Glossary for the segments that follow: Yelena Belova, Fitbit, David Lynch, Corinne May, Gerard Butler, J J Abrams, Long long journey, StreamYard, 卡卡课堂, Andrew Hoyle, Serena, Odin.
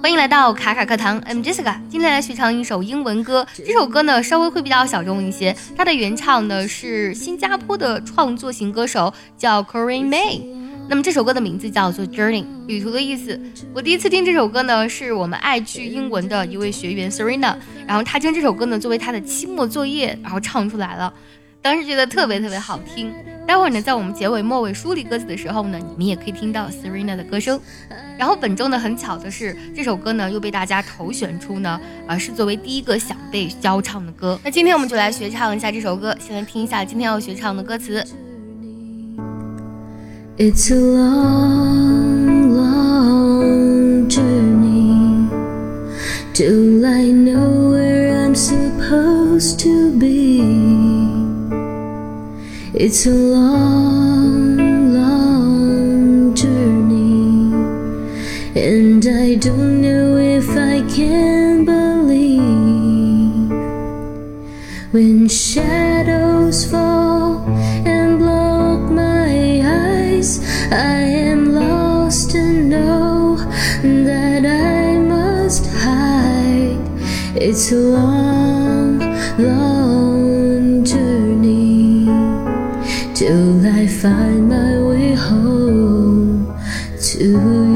欢迎来到卡卡课堂 ，I'm Jessica。今天来续唱一首英文歌，这首歌呢稍微会比较小众一些。它的原唱呢是新加坡的创作型歌手叫 Corinne May。那么这首歌的名字叫做 Journey， 旅途的意思。我第一次听这首歌呢，是我们爱去英文的一位学员 Serena， 然后她将这首歌呢作为她的期末作业，然后唱出来了。当时觉得特别好听。待会儿呢在我们结尾末尾梳理歌词的时候呢，你们也可以听到 Serena 的歌声。然后本周呢很巧的是，这首歌呢又被大家投选出呢是作为第一个想被教唱的歌。那今天我们就来学唱一下这首歌，先来听一下今天要学唱的歌词。 It's a long long journey Till I know where I'm supposed to be. It's a long, long journey, and I don't know if I can believe. When shadows fall and block my eyes, I am lost and know that I must hide. It's a long, long journey. Till I find my way home to you。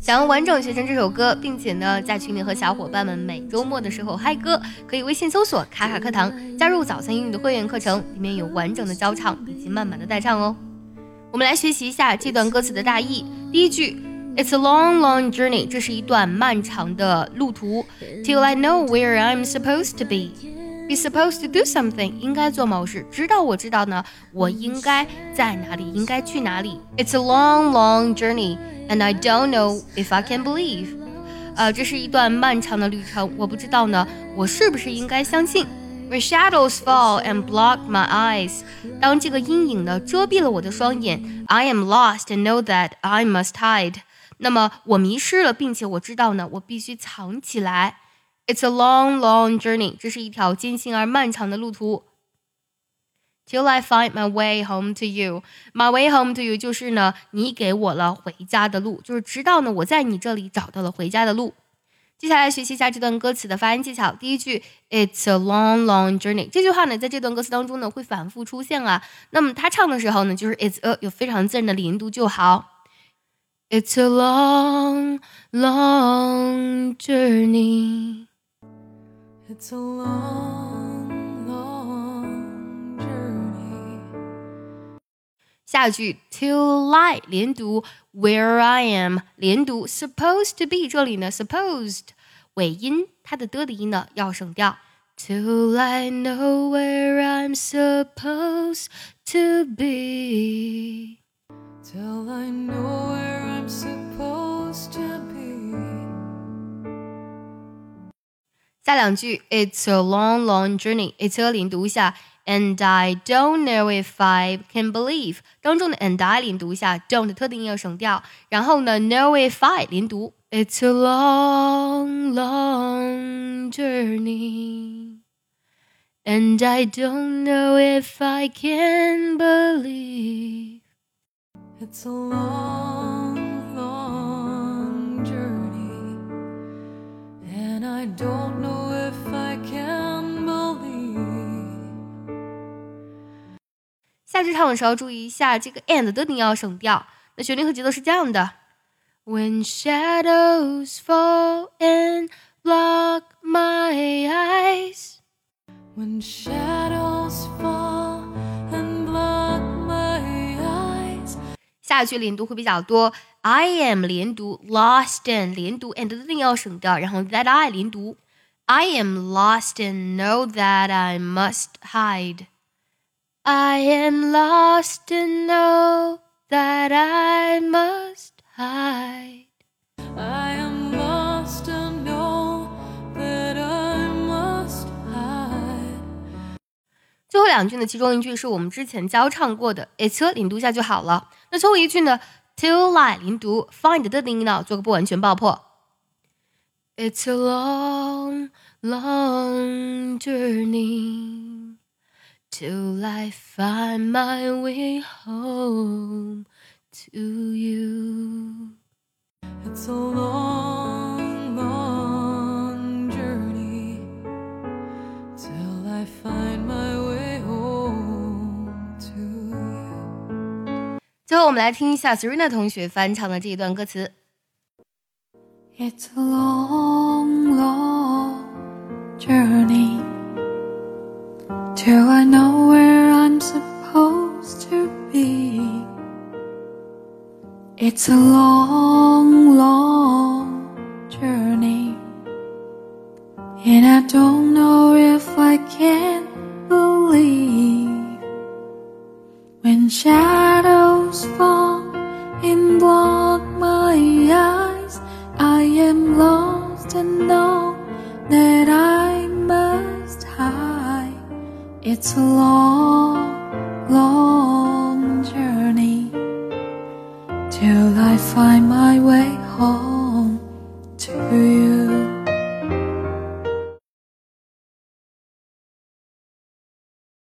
想要完整学成这首歌，并且呢在群里和小伙伴们每周末的时候嗨歌，可以微信搜索卡卡课堂，加入早餐英语的会员课程，里面有完整的教唱以及慢慢的代唱哦。我们来学习一下这段歌词的大意。第一句 It's a long long journey， 这是一段漫长的路途。 Till I know where I'm supposed to be supposed to do something， 应该做某事，直到我知道呢我应该在哪里，应该去哪里。 It's a long long journey and I don't know if I can believe， 这是一段漫长的旅程，我不知道呢我是不是应该相信。 When shadows fall and block my eyes， 当这个阴影呢遮蔽了我的双眼， I am lost and know that I must hide， 那么我迷失了，并且我知道呢我必须藏起来。It's a long, long journey， 这是一条艰辛而漫长的路途。 Till I find my way home to you， My way home to you 就是呢你给我了回家的路，就是直到呢我在你这里找到了回家的路。接下来学习一下这段歌词的发音技巧。第一句 It's a long, long journey， 这句话呢在这段歌词当中呢会反复出现啊，那么他唱的时候呢就是 It's a 有非常自然的连读就好。It's a long, long journey，It's a long, long journey。 下句 Till I 连读， Where I am 连读， Supposed to be 这里呢 Supposed 尾音，它的的音呢要省掉。 Till I know where I'm supposed to be Till I know where I'm supposed to be。下两句 It's a long long journey， It's a 连读一下， And I don't know if I can believe， 当中的 And I 连读一下， Don't 的特定音要省掉，然后呢 Know if I 连读。 It's a long long journey And I don't know if I can believe It's a long long journey And I don't knowHigh 这唱的时候注意一下这个 and 的音要省掉。那旋律和节奏是这样的 When shadows fall and block my eyes When shadows fall and block my eyes， 下句连读会比较多， I am 连读， lost in 连读， and 的音要省掉，然后 that I 连读， I am lost and know that I must hide I am lost and know that I must hide I am lost and know that I must hide。 最后两句呢，其中一句是我们之前教唱过的 It's a 连读一下就好了。那最后一句呢 Till I 连读 Find 的音呢做个不完全爆破。 It's a long, long journey till I find my way home to you. It's a long, long journey till I find my way home to you. 最后我们来听一下 Serena 同学翻唱的这一段歌词。 It's a long, long journey till I know where I'm supposed to be. It's a long, long journey, and I don't know if I can believe when shadows fall and block my eyes. I am lost and know that I must hide. It's a long, long journey till I find my way home.